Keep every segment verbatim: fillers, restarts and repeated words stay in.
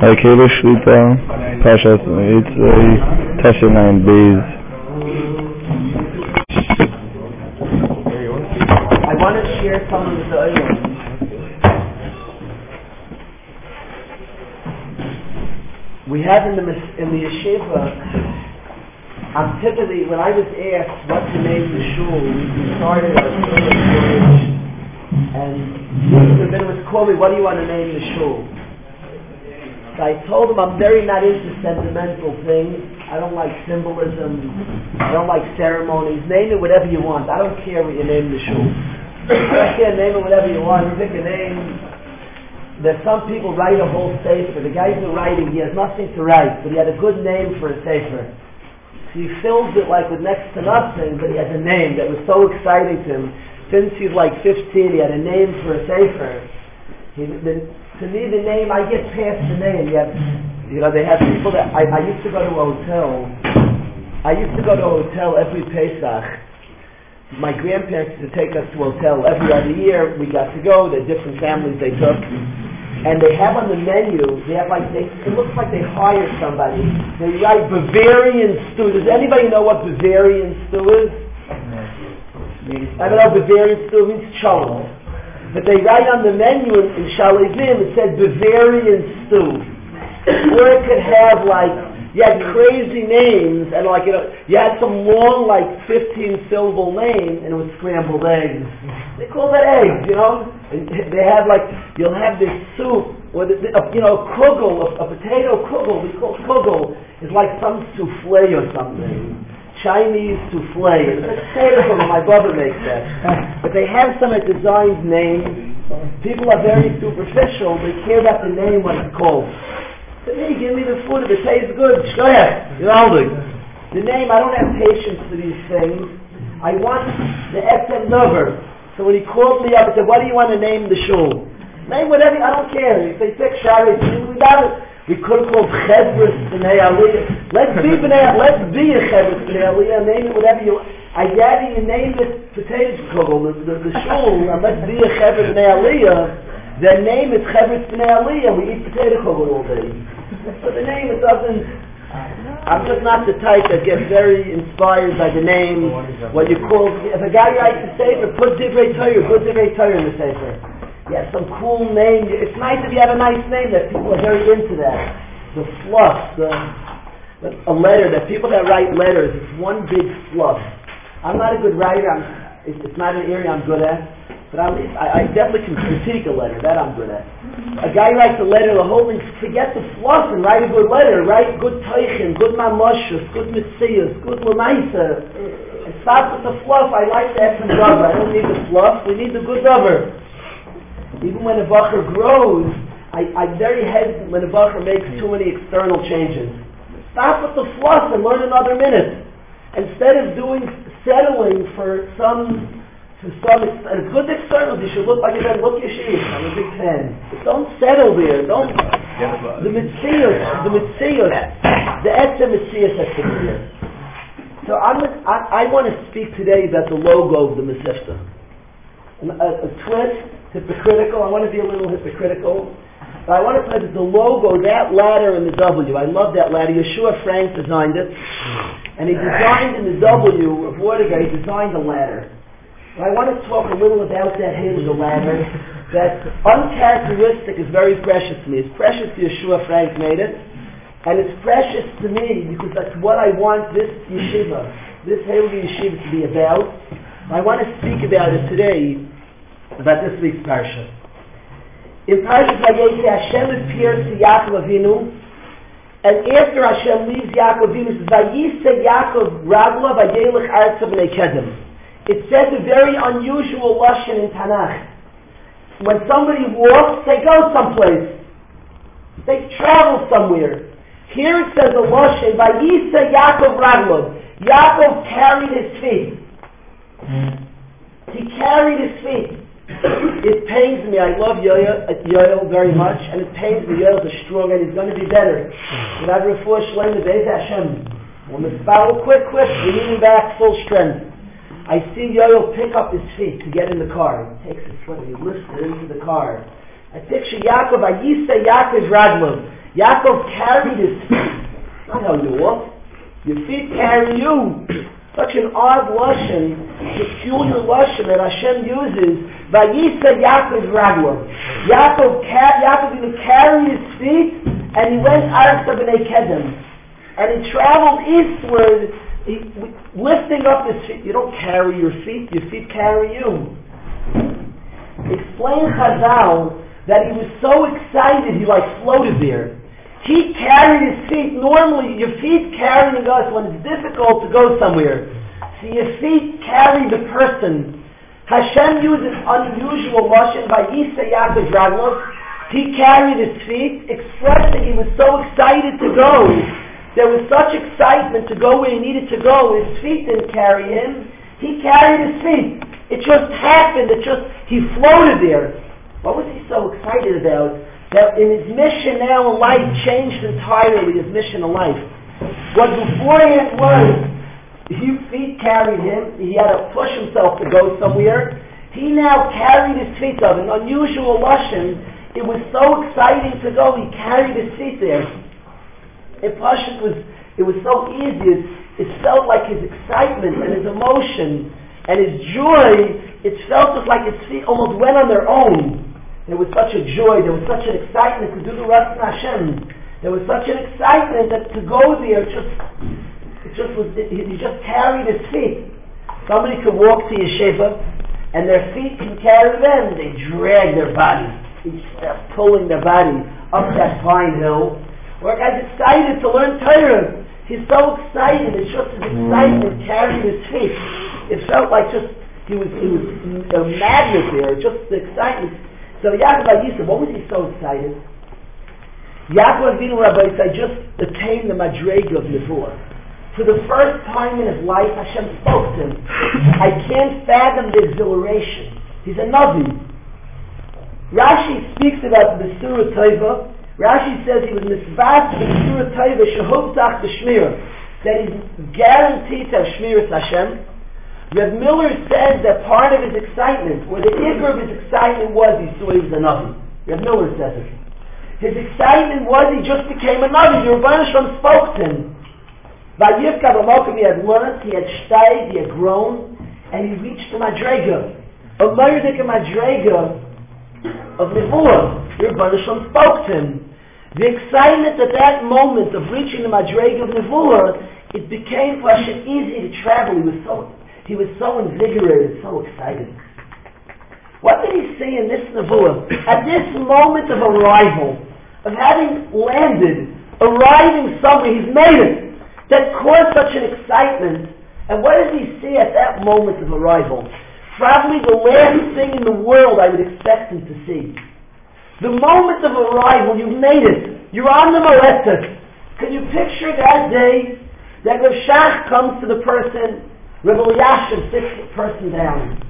Akela Shlita, Parasha Vayetzeh, Tashinayim Beis. I want to share some of the oil. We have in the in the yeshiva. I'm typically, when I was asked what to name the shul, we started our story. And the rabbi called me, what do you want to name the shul? So I told him I'm very not into sentimental things. I don't like symbolism. I don't like ceremonies. Name it whatever you want. I don't care what you name the shul. I can't name it whatever you want. Pick a name. There's some people write a whole sefer. The guy's who writing, he has nothing to write, but he had a good name for a sefer. He fills it like with next to nothing, but he has a name that was so exciting to him. Since he's like fifteen, he had a name for a sefer. He, the, to me, the name, I get past the name. Yet, you know, they have people that I, I used to go to a hotel. I used to go to a hotel every Pesach. My grandparents used to take us to a hotel every other year. We got to go. They're different families they took. And they have on the menu, they have like, they, it looks like they hired somebody. They write Bavarian stew. Does anybody know what Bavarian stew is? I don't know, Bavarian stew means chol. But they write on the menu in, in Shalivim, it said Bavarian stew. Or it could have like, you had crazy names, and like, you know, you had some long like fifteen syllable name, and it was scrambled eggs. They call that eggs, you know? And they have like, you'll have this soup, or the, uh, you know, kugel, a, a potato kugel, we call kugel, is like some souffle or something. Chinese souffle. It's a potato kugel, my brother makes that. But they have some designed names. People are very superficial, they care about the name when it's called. So, hey, give me the food, if it tastes good, go ahead, you're holding. The name, I don't have patience for these things. I want the S M number. So when he called me up and said, what do you want to name the shul? Name whatever, I don't care. If they pick Shari, we got it. We could have called Chevres B'nai Aliyah. Let's be B'nai, let's be a Chevres B'nai Aliyah. Name it whatever you want. I gather you name this potato kugel, the, the, the shul, and let's be a Chevres B'nai Aliyah. Their name is Chevres B'nai Aliyah. We eat potato kugel all day. But the name, it doesn't... I'm just not the type that gets very inspired by the name, what you call, if a guy writes a sefer, put Divrei Torah, put Divrei Torah in the sefer. You have some cool name, it's nice if you have a nice name, that people are very into that. The fluff, the, the a letter, that people that write letters, it's one big fluff. I'm not a good writer, I'm, it's, it's not an area I'm good at, but I'm, I, I definitely can critique a letter, that I'm good at. A guy writes a letter, the whole thing, forget the fluff and write a good letter. Write good teichen, good mamashus, good messias, good lemaisa. And stop with the fluff. I like the effing rubber. I don't need the fluff. We need the good rubber. Even when a bacher grows, I, I'm very hesitant when a bacher makes too many external changes. Stop with the fluff and learn another minute. Instead of doing, settling for some... To some, and it's good external. You should look like you said, look yeshiva. I'm a big fan. But don't settle there. Don't. The mitzvahs, the mitzvahs, the etzem mitzvahs has to be there. So I'm, I, I want to speak today about the logo of the Masifta. A, a twist, hypocritical. I want to be a little hypocritical. But I want to say that the logo, that ladder and the W, I love that ladder. Yeshua Frank designed it. And he designed in the W of Watergate, he designed the ladder. I want to talk a little about that hidden ladder. That uncharacteristic is very precious to me. It's precious to Yeshua Frank made it. And it's precious to me because that's what I want this yeshiva, this Haley yeshiva to be about. I want to speak about it today, about this week's parsha. In Parasha Vayetzeh, Hashem appears to Yaakov Avinu. And after Hashem leaves Yaakov Avinu, it says, Vayisa Yaakov Ragla Vayelech Artsa B'nei Kedem. It says a very unusual lashon in Tanakh. When somebody walks, they go someplace. They travel somewhere. Here it says a lashon, Vayisa Yaakov Raglav. Yaakov carried his feet. He carried his feet. It pains me. I love Yoel very much, and it pains me. Yoel's a strong and he's going to be better. But I refer Shleim Beis Hashem. When the battle, quick, quick, we need him back full strength. I see Yoel pick up his feet to get in the car. He takes his foot and he lifts it into the car. I picture Yaakov, Vayisa Yaakov Raglav. Yaakov carried his feet. Not how you walk. Your feet carry you. Such an odd lashon, peculiar lashon that Hashem uses. Vayisa Yaakov raglav. Yaakov even carried his feet, and he went out to Bnei Kedem, and he traveled eastward, he, lifting up his feet. You don't carry your feet; your feet carry you. Explain Chazal that he was so excited he like floated there. He carried his feet. Normally, your feet carrying us when it's difficult to go somewhere. See, your feet carry the person. Hashem uses unusual lashon by Yisay Yaakov Raglav. He carried his feet, expressing he was so excited to go. There was such excitement to go where he needed to go. His feet didn't carry him. He carried his feet. It just happened. It just he floated there. What was he so excited about? That in his mission now in life changed entirely, his mission in life. What beforehand was, his feet carried him, he had to push himself to go somewhere. He now carried his feet up, an unusual lashon. It was so exciting to go, he carried his feet there. It was, it was so easy, it, it felt like his excitement and his emotion and his joy, it felt just like his feet almost went on their own. There was such a joy, there was such an excitement to do the Ratzon Hashem. There was such an excitement that to go there, just, it just was, it, he just carried his feet. Somebody could walk to Yeshiva, and their feet can carry them. They drag their body, they're pulling their body up that fine hill. Or a guy's excited to learn Torah. He's so excited, it's just his excitement carried his feet. It felt like just, he was, he was a magnet there, just the excitement. So Yaakov Avinu, what was he so excited? Yaakov Avinu Rabbi Yisai just attained the Madrega of Nevuah. For the first time in his life, Hashem spoke to him. I can't fathom the exhilaration. He's a Navi. Rashi speaks about the Surah Teva. Rashi says he was misvat the Surah Teva shehubtach b'shmirah, that he's guaranteed to have shmiras Hashem. Reb Miller says that part of his excitement, or the ichor of his excitement was he saw he was a Navi. Reb Miller says it. His excitement was he just became a Navi. The Rebbeinu Shlom spoke to him. Vayivka b'malchim, he had learned, he had shtayed, he had grown, and he reached the Madrega. A Meyerdik and Madrega of Nevuah. The Rebbeinu Shlom spoke to him. The excitement at that moment of reaching the Madrega of Nevuah, it became for Hashem easy to travel. He was so He was so invigorated, so excited. What did he see in this Nevuah? At this moment of arrival, of having landed, arriving somewhere, he's made it, that caused such an excitement. And what does he see at that moment of arrival? Probably the last thing in the world I would expect him to see. The moment of arrival, you've made it. You're on the Moetzah. Can you picture that day that Rav Shach comes to the person, Rav Yashar sits the person down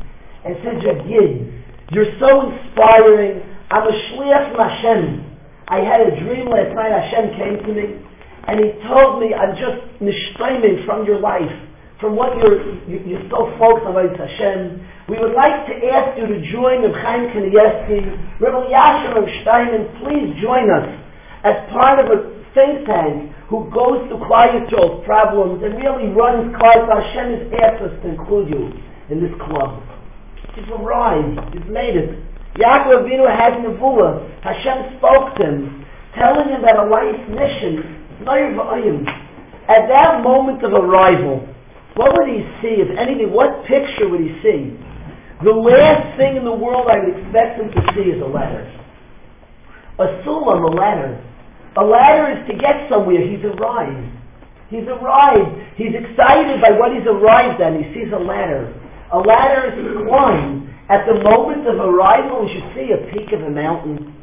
and says, Yid, you're so inspiring. I'm a shliach from Hashem. I had a dream last night. Hashem came to me and he told me I'm just nishtaiming from your life, from what you're, you, you're so focused on what it's Hashem. We would like to ask you to join Rav Chaim Kanievsky, Rav Yashar of Steinman. Please join us as part of a think tank who goes to Klal problems and really runs Klal Hashem has asked us to include you in this club. He's arrived. He's made it. Yaakov Avinu had Nevuah. Hashem spoke to him, telling him about a life mission. At that moment of arrival, what would he see? If anything, what picture would he see? The last thing in the world I would expect him to see is a ladder. A sulam, a ladder. A ladder is to get somewhere. He's arrived. He's arrived. He's excited by what he's arrived at. He sees a ladder. A ladder is to climb. At the moment of arrival, he should see a peak of a mountain.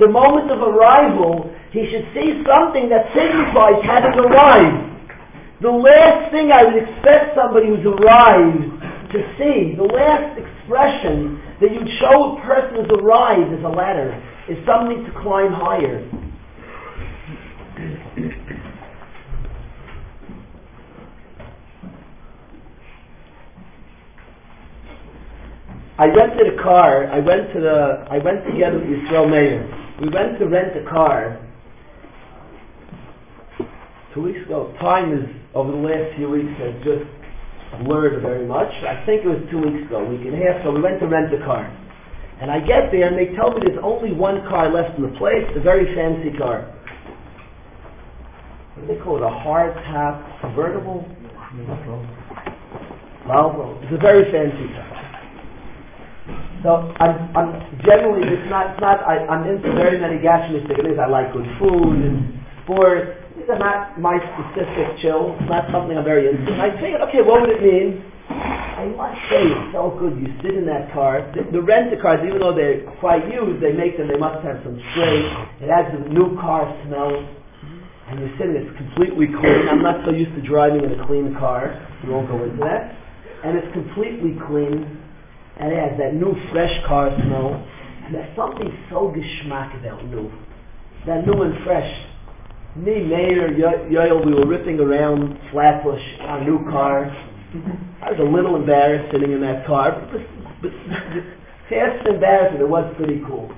The moment of arrival, he should see something that signifies having arrived. The last thing I would expect somebody who's arrived to see, the last expression that you'd show a person who's arrived is a ladder, is something to climb higher. I rented a car. I went to the. I went together with Yisrael Meir. We went to rent a car, two weeks ago. Time is, over the last few weeks, has just blurred very much. I think it was two weeks ago, week and a half, so we went to rent a car. And I get there and they tell me there's only one car left in the place, a very fancy car. What do they call it? A hardtop convertible? Well, it's a very fancy car. So I'm, I'm generally, it's not, it's not I, I'm into very many gastronomic things. I like good food and sports. These are not my specific chill. It's not something I'm very into. And I figured, okay, what would it mean? I must say, it's so good. You sit in that car. The, the rental cars, even though they're quite used, they make them, they must have some spray. It has a new car smell. And you sit in it, it's completely clean. I'm not so used to driving in a clean car. We won't go into that. And it's completely clean. And it has that new fresh car smell. And there's something so geschmack about new. That new and fresh. Me, Mayor, Yoel, we were ripping around Flatbush, our new car. I was a little embarrassed sitting in that car, but, but, but past embarrassment, it was pretty cool.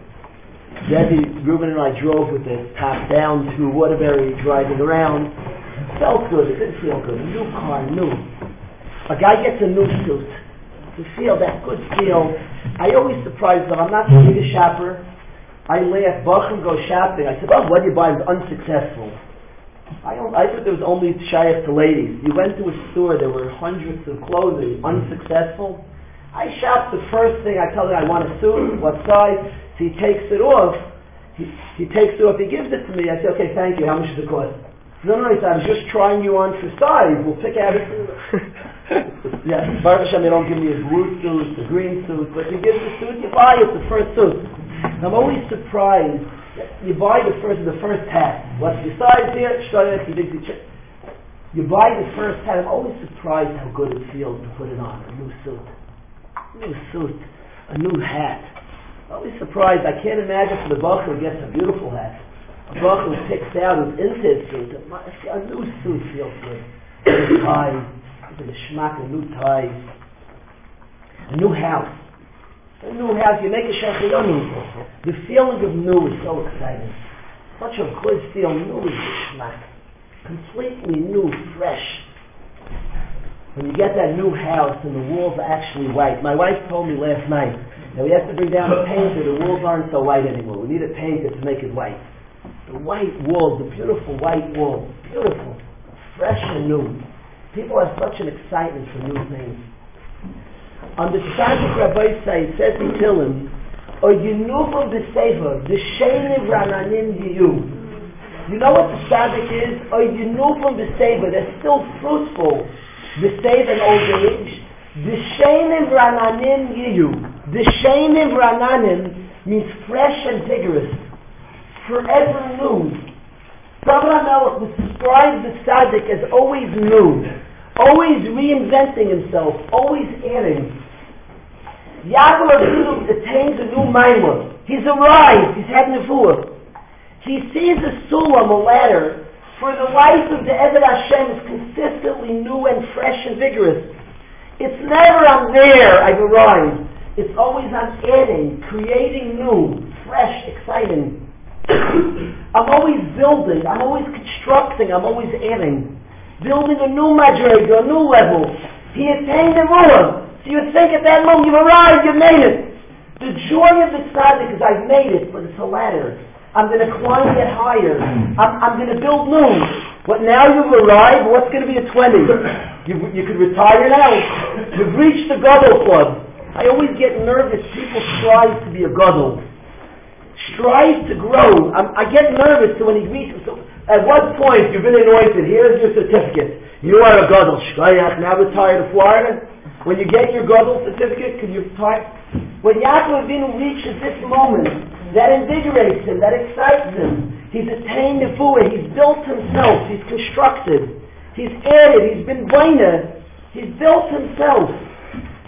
Debbie, Reuben and I drove with this top down to Waterbury, driving around. It felt good, it didn't feel good. New car, new. A guy gets a new suit. You feel that good feel. I always surprise them. I'm not the biggest shopper. I laugh, Bachman goes shopping. I said, oh, what do you buy? It was unsuccessful. I, don't, I thought there was only shayach to ladies. You went to a store, there were hundreds of clothing, unsuccessful. I shop the first thing, I tell them I want a suit, what size? So he takes it off. He, he takes it off, he gives it to me. I say, okay, thank you, how much does it cost? No, no, he said, I was just trying you on for size. We'll pick out it. Yes, Baruch Hashem, they don't give me his blue suit, the green suit, but he gives the suit, you buy it, the first suit. And I'm always surprised. You buy the first the first hat. What's the size here? You buy the first hat. I'm always surprised how good it feels to put it on. A new suit. A new suit. A new hat. I'm always surprised. I can't imagine for the Bachman who gets a beautiful hat. A Bachman who picks out who's into his suit. A new suit feels good. A new tie. A schmack, a new tie. A new house. A new house, you make a shachayonu. The feeling of new is so exciting. Such a good feel. New is shmach. Completely new, fresh. When you get that new house and the walls are actually white. My wife told me last night that we have to bring down a painter. The walls aren't so white anymore. We need a painter to make it white. The white walls, the beautiful white walls. Beautiful. Fresh and new. People have such an excitement for new things. On the Tzaddik Rabbi Say, it says in Tehillim, "O Yenuvu b'Seva, v'Sheinev Rananim Yiyu." You know what the Tzaddik is? O Yenuvu b'Seva. They're still fruitful. B'Seva and old age. V'Sheinev Rananim Yiyu. V'Sheinev Rananim means fresh and vigorous, forever new. Avraham Melech described the Tzaddik as always new, always reinventing himself, always adding. Yaakov Avinu attains a new maimon. He's arrived. He's had nevuah. He sees a sulam, a ladder, for the life of the Eved Hashem is consistently new and fresh and vigorous. It's never I'm there, I've arrived. It's always I'm adding, creating new, fresh, exciting. I'm always building. I'm always constructing. I'm always adding. Building a new madrigal, a new level. He attained the ruler. So you think at that moment, you've arrived, you've made it. The joy of the tzaddik is I've made it, but it's a ladder. I'm going to climb yet higher. I'm, I'm going to build new. But now you've arrived, what's going to be a twenty? You, you could retire now. You've reached the gadol club. I always get nervous. People strive to be a gadol. Strive to grow. I'm, I get nervous so when he reaches... So at what point you've been anointed? Here's your certificate. You are a gadol. Shkayach, now retire to Florida. When you get your gadol certificate, can you type? When Yaakov Avinu reaches this moment, that invigorates him, that excites him. He's attained nevuah. He's built himself. He's constructed. He's added. He's been vaina. He's built himself.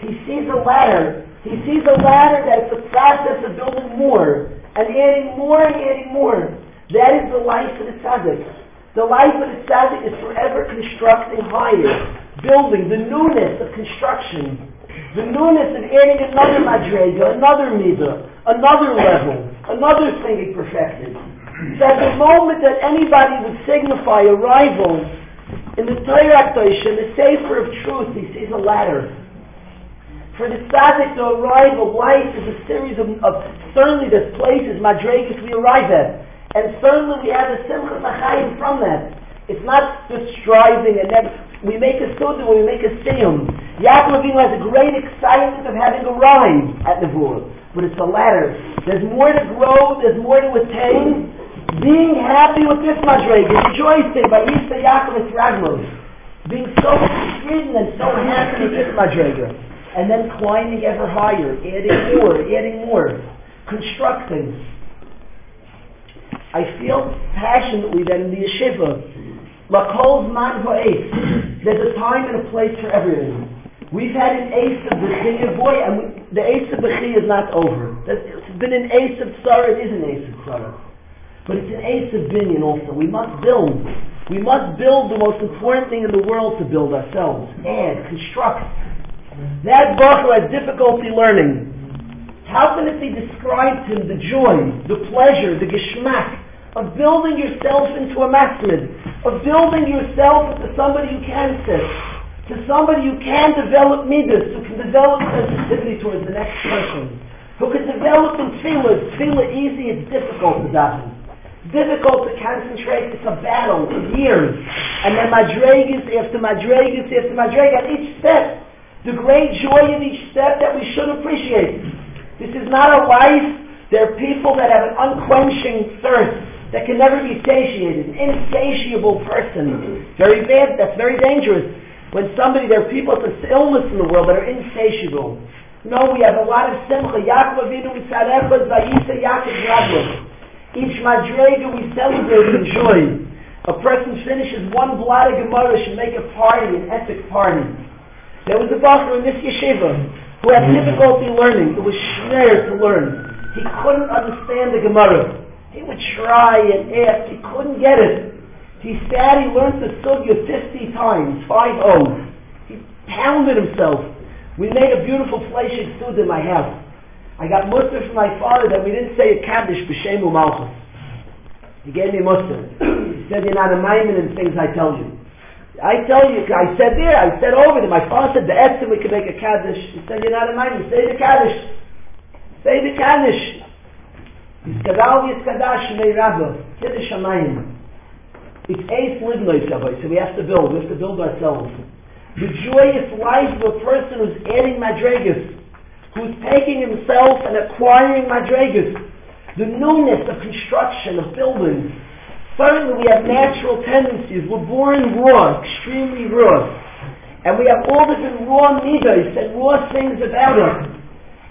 He sees a ladder. He sees a ladder that's the process of building more and adding more and adding more. That is the life of the tzaddik. The life of the tzaddik is forever constructing higher. Building, the newness of construction, the newness of adding another madrega, another midah, another level, another thing he perfected. that the moment that anybody would signify a rival in the Torah Kedoshah, the Sefer of Truth, he sees a ladder. For the tzaddik to arrive, a life is a series of, of certainly there's places, madregas we arrive at, and certainly we have a simcha machayim from that. It's not just striving and never. We make a suda when we make a siyum. Yaakov Avinu has a great excitement of having arrived at Nevuah, but it's a ladder. There's more to grow. There's more to attain. Being happy with this madrega, rejoicing by Yisra Yaakov Raglos, being so ridden and so happy with this madrega, and then climbing ever higher, adding more, adding more, constructing. I feel passionately that in the yeshiva, Lakol's man for ace. There's a time and a place for everything. We've had an ace of bechiyah, boy, and we, the ace of bechiyah is not over. It's been an ace of tzara, it is an ace of tzara. But it's an ace of binyan also. We must build. We must build the most important thing in the world to build ourselves. Add, construct. That Baruch has difficulty learning. How can it be described to him the joy, the pleasure, the geschmack of building yourself into a masmid, of building yourself into somebody who can sit, to somebody who can develop midas, who can develop sensitivity towards the next person, who can develop in tefillah. Tefillah easy, it's difficult to daven. Difficult to concentrate, it's a battle of years. And then madregas after madregas after madregas, at each step, the great joy in each step that we should appreciate. This is not a life. There are people that have an unquenching thirst that can never be satiated, an insatiable person. Very bad, that's very dangerous. When somebody, there are people with this illness in the world that are insatiable. No, we have a lot of simcha. Yaakov Avinu mitzarechos vayisa Yaakov Raglos. Each madrega we celebrate and enjoy. A person finishes one blot of Gemara should make a party, an epic party. There was a bachman in this yeshiva who had difficulty learning. It was schwer to learn. He couldn't understand the Gemara. He would try and ask. He couldn't get it. He sat, he learned the sugya fifty times, five ohs. He pounded himself. We made a beautiful fleishig suda in my house. I got muster from my father that we didn't say a kaddish b'shem u'malchus. He gave me muster. He said, you're not a maimin in things I tell you. I tell you, I said there, I said over there. My father said, the etzim we can make a kaddish. He said, you're not a maimin, say the kaddish. Say the kaddish. It's eighth lidnois, Rabbi, so we have to build. We have to build ourselves. The joyous life of a person who's adding madregas, who's taking himself and acquiring madregas, the newness of construction, of building. Certainly we have natural tendencies. We're born raw, extremely raw. And we have all different raw midos and raw things about us.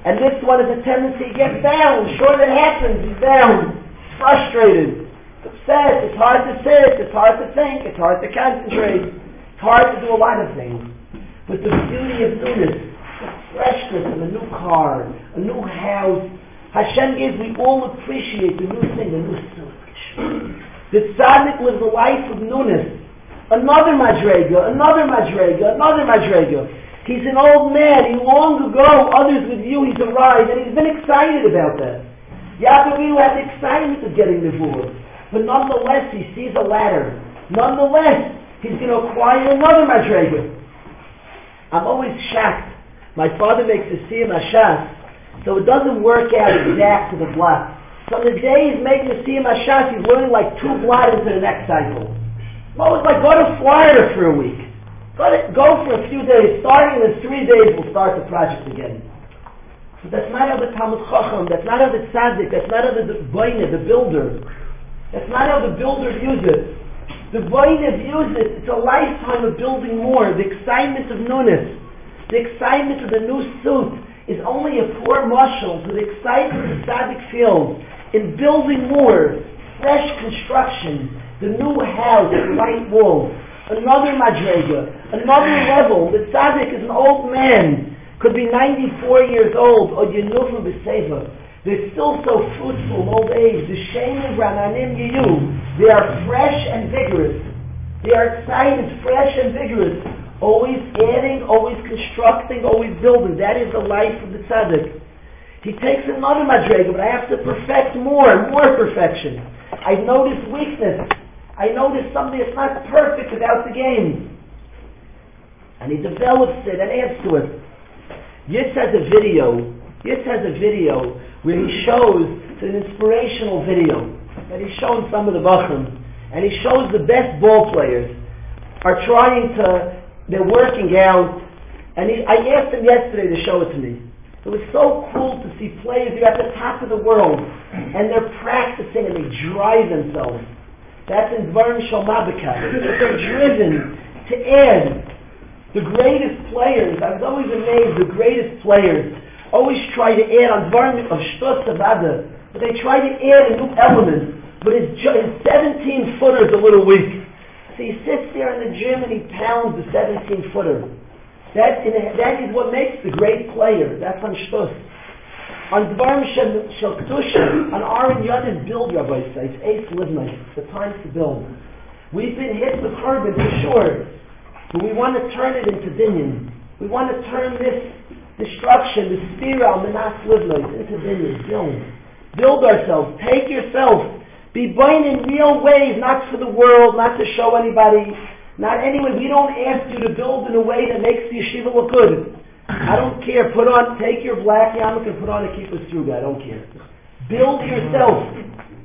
And this one is a tendency to get down. Sure, that happens. He's down. He's frustrated. It's upset. It's hard to sit. It's hard to think. It's hard to concentrate. It's hard to do a lot of things. But the beauty of newness, the freshness of a new car, a new house, Hashem gives, we all appreciate the new thing, the new solution. The tzaddik lives a life of newness. Another madrega, another madrega, another madrega. He's an old man. He long ago, others with you, he's arrived, and he's been excited about that. Yaakov Avinu had the excitement of getting Nevuah, but nonetheless, he sees a ladder. Nonetheless, he's going to acquire another madrega. I'm always shocked. My father makes a siyum hashas, so it doesn't work out exact to the block. From the day he's making a siyum hashas, he's learning like two blocks into the next cycle. I'm always like, go to Florida for a week. Go for a few days. Starting in three days, we'll start the project again. But that's not how the Talmud Chacham, that's not how the Tzaddik, that's not how the Boine, the builder. That's not how the builder views it. The Boine views it. It's a lifetime of building more. The excitement of newness, the excitement of the new suit is only a poor marshal to the excitement the Tzaddik feels in building more, fresh construction, the new house, the white walls. Another madrega, another level. The tzaddik is an old man, could be ninety-four years old, or yenufu b'seva. They're still so fruitful in old age. The shenim ra'nanim yayu. They are fresh and vigorous. They are excited, fresh and vigorous. Always adding, always constructing, always building. That is the life of the tzaddik. He takes another madrega, but I have to perfect more, more perfection. I notice weakness. I notice something that's not perfect about the game. And he develops it and adds to it. Yitz has a video. Yitz has a video where he shows, it's an inspirational video, that he's shown some of the Bachman. And he shows the best ball players are trying to, they're working out. And he, I asked him yesterday to show it to me. It was so cool to see players who are at the top of the world and they're practicing and they drive themselves. That's in Dvarim Shalmabika. They're driven to end. The greatest players, I was always amazed, the greatest players always try to add on Dvarim of Shtos Avada, but they try to add a new element, but his seventeen-footer is a little weak. So he sits there in the gym and he pounds the seventeen-footer. That, that is what makes the great player. That's on Shtus. On Dvarim Shel Kedusha, on Aron Yadin build, Rabbi says, it's Ace Livnai. The time to build. We've been hit with carbon for sure, but we want to turn it into Dinyan. We want to turn this destruction, this Spira, Menas Livnai, into Dinyan. Build. Build ourselves. Take yourself. Be born in real ways, not for the world, not to show anybody. Not anyone, we don't ask you to build in a way that makes the yeshiva look good. I don't care, put on, take your black yarmulke and put on a kippah struga, I don't care. Build yourself.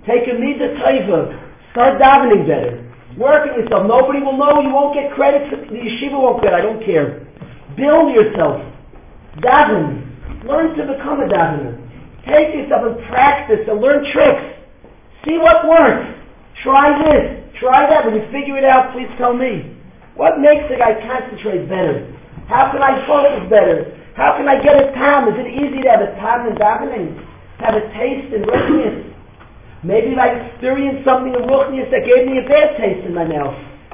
Take a midah taiva. Start davening better. Work on yourself. Nobody will know, you won't get credit, for the yeshiva won't get, I don't care. Build yourself. Daven. Learn to become a davener. Take yourself and practice and learn tricks. See what works. Try this. Try that. When you figure it out, please tell me. What makes the guy concentrate better? How can I focus better? How can I get a time? Is it easy to have a time in davening? To have a taste in ruchnius? Maybe I experienced something in ruchnius that gave me a bad taste in my mouth.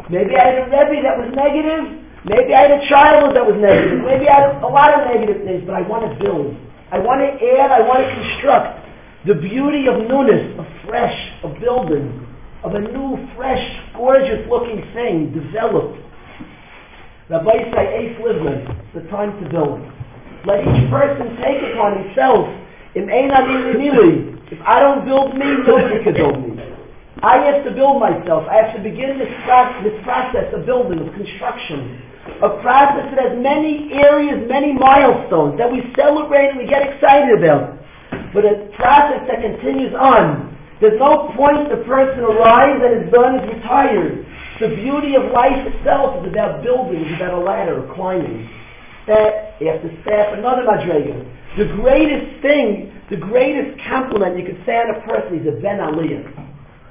Maybe I had a rebbe that was negative. Maybe I had a child that was negative. Maybe I had a lot of negative things, but I want to build. I want to add. I want to construct. The beauty of newness, of fresh, of building, of a new, fresh, gorgeous-looking thing developed. Rabbi say, Ace Livman, it's the time to build. Let each person take upon himself, if I don't build me, nobody can build me. I have to build myself. I have to begin this, pro- this process of building, of construction, a process that has many areas, many milestones that we celebrate and we get excited about, but a process that continues on. There's no point the person arrives and is done, is retired. The beauty of life itself is about building, is about a ladder, or climbing. That, you have to step another madrega. The greatest thing, the greatest compliment you could say on a person is a Ben Aliyah.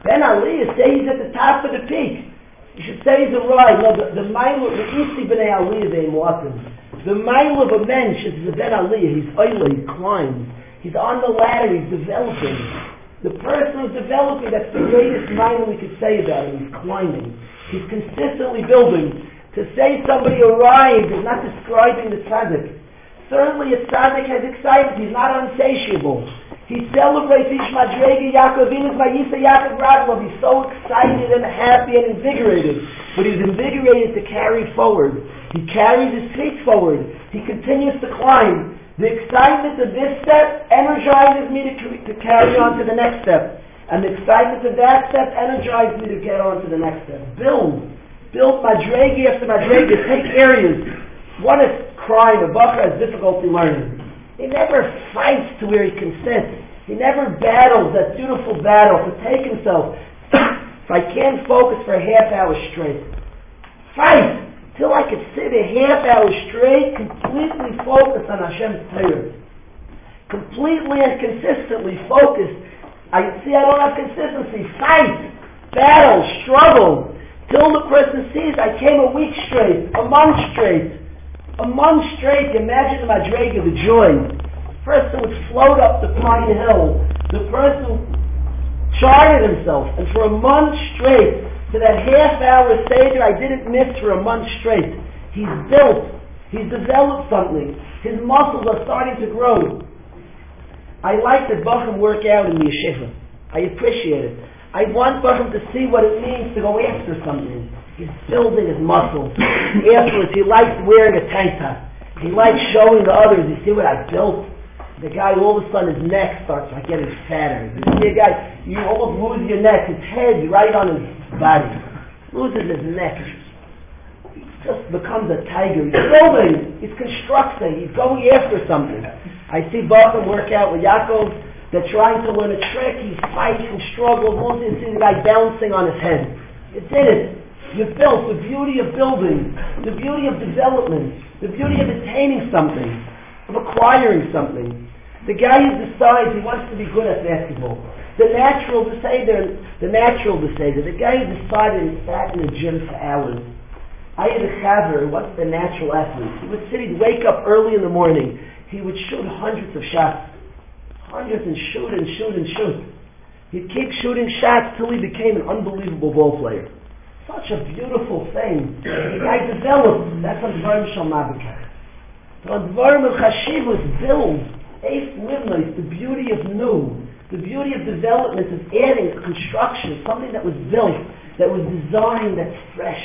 Ben Aliyah says he's at the top of the peak. You should say he's arrived. No, the the mile of the Isi B'nai Aliyah they walking. The mile of a mensch is the Ben Aliyah. He's oily, he climbs. He's on the ladder, he's developing. The person who's developing, that's the greatest mind we could say about him. He's climbing. He's consistently building. To say somebody arrived is not describing the tzaddik. Certainly a tzaddik has excitement. He's not unsatiable. He celebrates each madrega. Yaakov Avinu Vayisa Yaakov Radlov. He's so excited and happy and invigorated. But he's invigorated to carry forward. He carries his feet forward. He continues to climb. The excitement of this step energizes me to, to carry on to the next step. And the excitement of that step energizes me to get on to the next step. Build. Build madrega after madrega. Take areas. What is crime? A bacher has difficulty learning. He never fights to where he can sit. He never battles that beautiful battle to take himself. If I can't focus for a half hour straight, fight! Till I could sit a half hour straight, completely focused on Hashem's Torah. Completely and consistently focused. I see I don't have consistency. Fight, battle, struggle. Till the person sees I came a week straight, a month straight. A month straight, imagine the madrega, the joy. The person would float up the Pine Hill. The person charted himself. And for a month straight, to that half hour seder I didn't miss for a month straight. He's built. He's developed something. His muscles are starting to grow. I like that Bachim work out in the yeshiva. I appreciate it. I want Bachim to see what it means to go after something. He's building his muscles. Afterwards, he likes wearing a tank top. He likes showing to others, you see what I built? the guy, all of a sudden his neck starts like getting fatter. You see a guy, you almost lose your neck, his head right on his body. Loses his neck. He just becomes a tiger. He's building, he's constructing, he's going after something. I see Bachman work out with Yaakov. They're trying to learn a trick. He fights and struggles. Once you see the guy bouncing on his head. You did it. You built the beauty of building, the beauty of development, the beauty of attaining something, of acquiring something. The guy who decides he wants to be good at basketball, the natural decider, the natural decider, the guy who decided he sat in the gym for hours. I had a chaver, what's the natural athlete? He would sit, he'd wake up early in the morning, he would shoot hundreds of shots, hundreds and shoot and shoot and shoot. He'd keep shooting shots till he became an unbelievable ball player. Such a beautiful thing. The guy developed. That's on Dvarim Shalmabikah. On Dvarim Al-Chashiv was built. The beauty of new, the beauty of development is adding construction, something that was built, that was designed, that's fresh.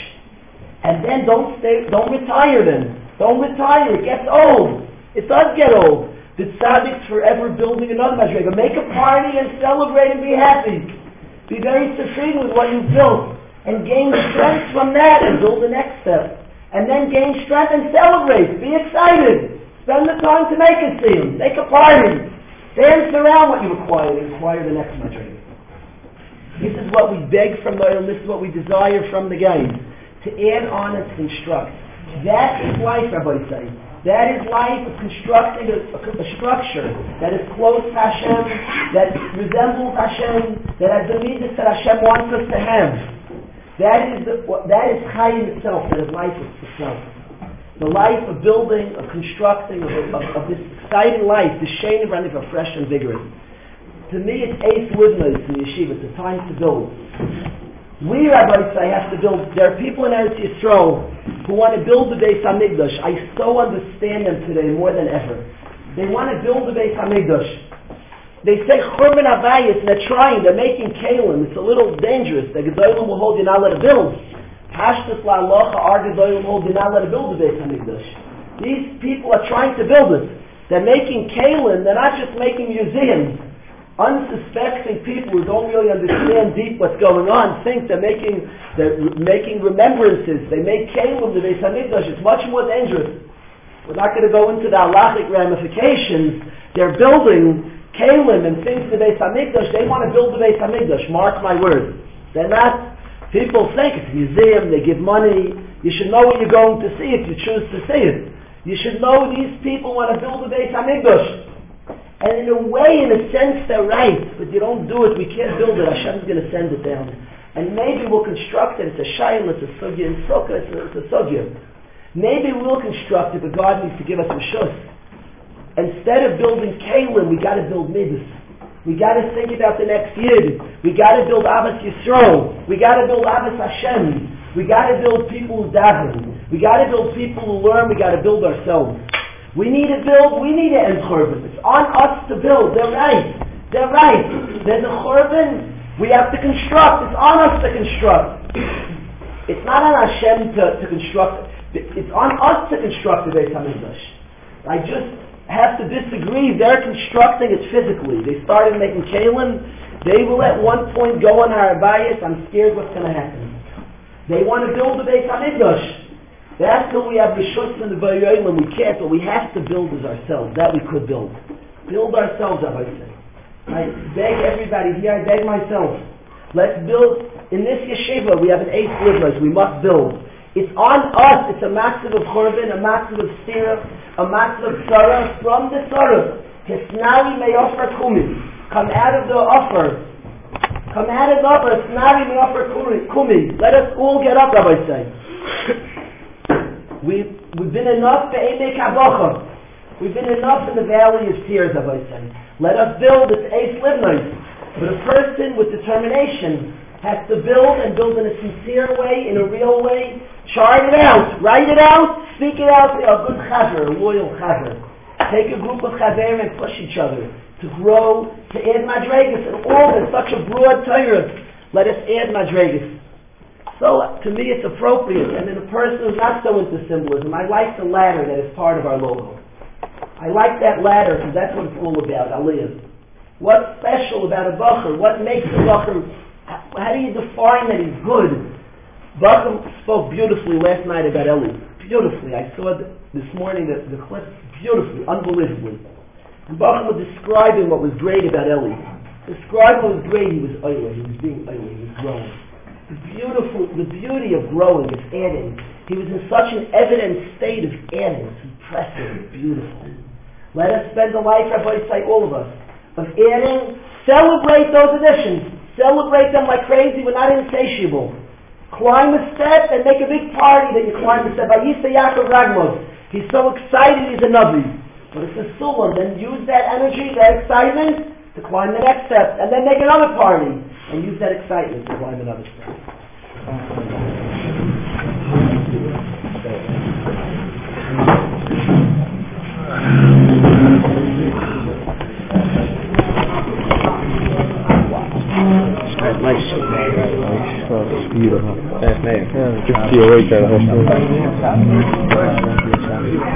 And then don't stay, don't retire then. Don't retire, it gets old. It does get old. The tzaddik's forever building another madrega. Make a party and celebrate and be happy. Be very serene with what you built and gain strength from that and build the next step. And then gain strength and celebrate. Be excited. Spend the time to make it see him. Make a party. Dance around what you acquire and acquire the next metric. This is what we beg from the and this is what we desire from the game. To add on and to construct. That is life, Rabbi say. That is life of constructing a, a, a structure that is close to Hashem, that resembles Hashem, that has the midas that Hashem wants us to have. That is the, that is Chaim itself, that is life itself. The life of building, of constructing, of, of, of this exciting life, the shame of running for fresh and vigorous. To me, it's eighth witness in yeshiva. It's the time to build. We, Rabbi say, have to build. There are people in Eretz Yisrael who want to build the Beis HaMikdash. I so understand them today more than ever. They want to build the Beis HaMikdash. They say Churban Abayis, and they're trying. They're making kalim. It's a little dangerous. The Gedolim will hold you not let it build. Hashtas la'alacha, our Gedolim hold, did not let it build the Beis HaMikdash. These people are trying to build it. They're making kalim, they're not just making museums. Unsuspecting people who don't really understand deep what's going on think they're making they're making remembrances. They make kalim, the Beis HaMikdash. It's much more dangerous. We're not going to go into the halachic ramifications. They're building kalim and things to the Beis HaMikdash. They want to build the Beis HaMikdash. Mark my words. They're not... People think it's a museum, they give money, you should know what you're going to see if you choose to see it. You should know these people want to build the Beis HaMikdash. And in a way, in a sense, they're right, but you don't do it, we can't build it, Hashem's going to send it down. And maybe we'll construct it, it's a shayim, it's a sugya, it's a sugya. Maybe we'll construct it, but God needs to give us some shus. Instead of building kalim, we got to build midas. We got to think about the next year. We got to build Avos Yisroel. We got to build Avos Hashem. We got to build people who daven. We got to build people who learn. We got to build ourselves. We need to build. We need to end Churban. It's on us to build. They're right. They're right. There's a Churban. We have to construct. It's on us to construct. It's not on Hashem to, to construct. It's on us to construct the Beis HaMikdash. I just... have to disagree. They're constructing it physically. They started making kalim. They will at one point go on our bias. I'm scared what's going to happen. They want to build the Beis HaMikdash. That's till we have the Rishus and the Bayoim and we can't, but we have to build as ourselves. That we could build. Build ourselves, I would say. I beg everybody here, I beg myself. Let's build. In this yeshiva, we have an eighth Lidlash. We must build. It's on us. It's a massive of Churban, a massive of Sirah, a massive of Tzara. From the Tzara, Hisnari may offer Kumin. Come out of the offer. Come out of the offer. Hisnari may offer Kumin. Let us all get up, Rabbi say. We've, we've been enough be'emek habocha. We've been enough in the valley of tears, Rabbi say. Let us build this eighth livnos. But a person with determination has to build and build in a sincere way, in a real way. Chart it out, write it out, speak it out. They are good chaver, loyal chaver. Take a group of chaverim and push each other to grow, to add madregas, and all in such a broad Torah. Let us add madregas. So, to me, it's appropriate. And in a person who's not so into symbolism, I like the ladder that is part of our logo. I like that latter because that's what it's all about, Aliyah. What's special about a Bachar? What makes a Bachar? How do you define that he's good? Bachar spoke beautifully last night about Eli. Beautifully. I saw th- this morning the, the clip beautifully, unbelievably. And Bachar was describing what was great about Eli. Describing what was great, he was Eli. He was being Eli. He was growing. The beautiful, the beauty of growing is adding. He was in such an evident state of adding. It's impressive, beautiful. Let us spend the life, Rabbi say, all of us, of adding. Celebrate those additions. Celebrate them like crazy. We're not insatiable. Climb a step and make a big party that you climb a step. He's so excited he's a Navi. But it's a sulam. Then use that energy, that excitement, to climb the next step. And then make another party. And use that excitement to climb another step. Nice. Beautiful. That's nice. Just to your right there.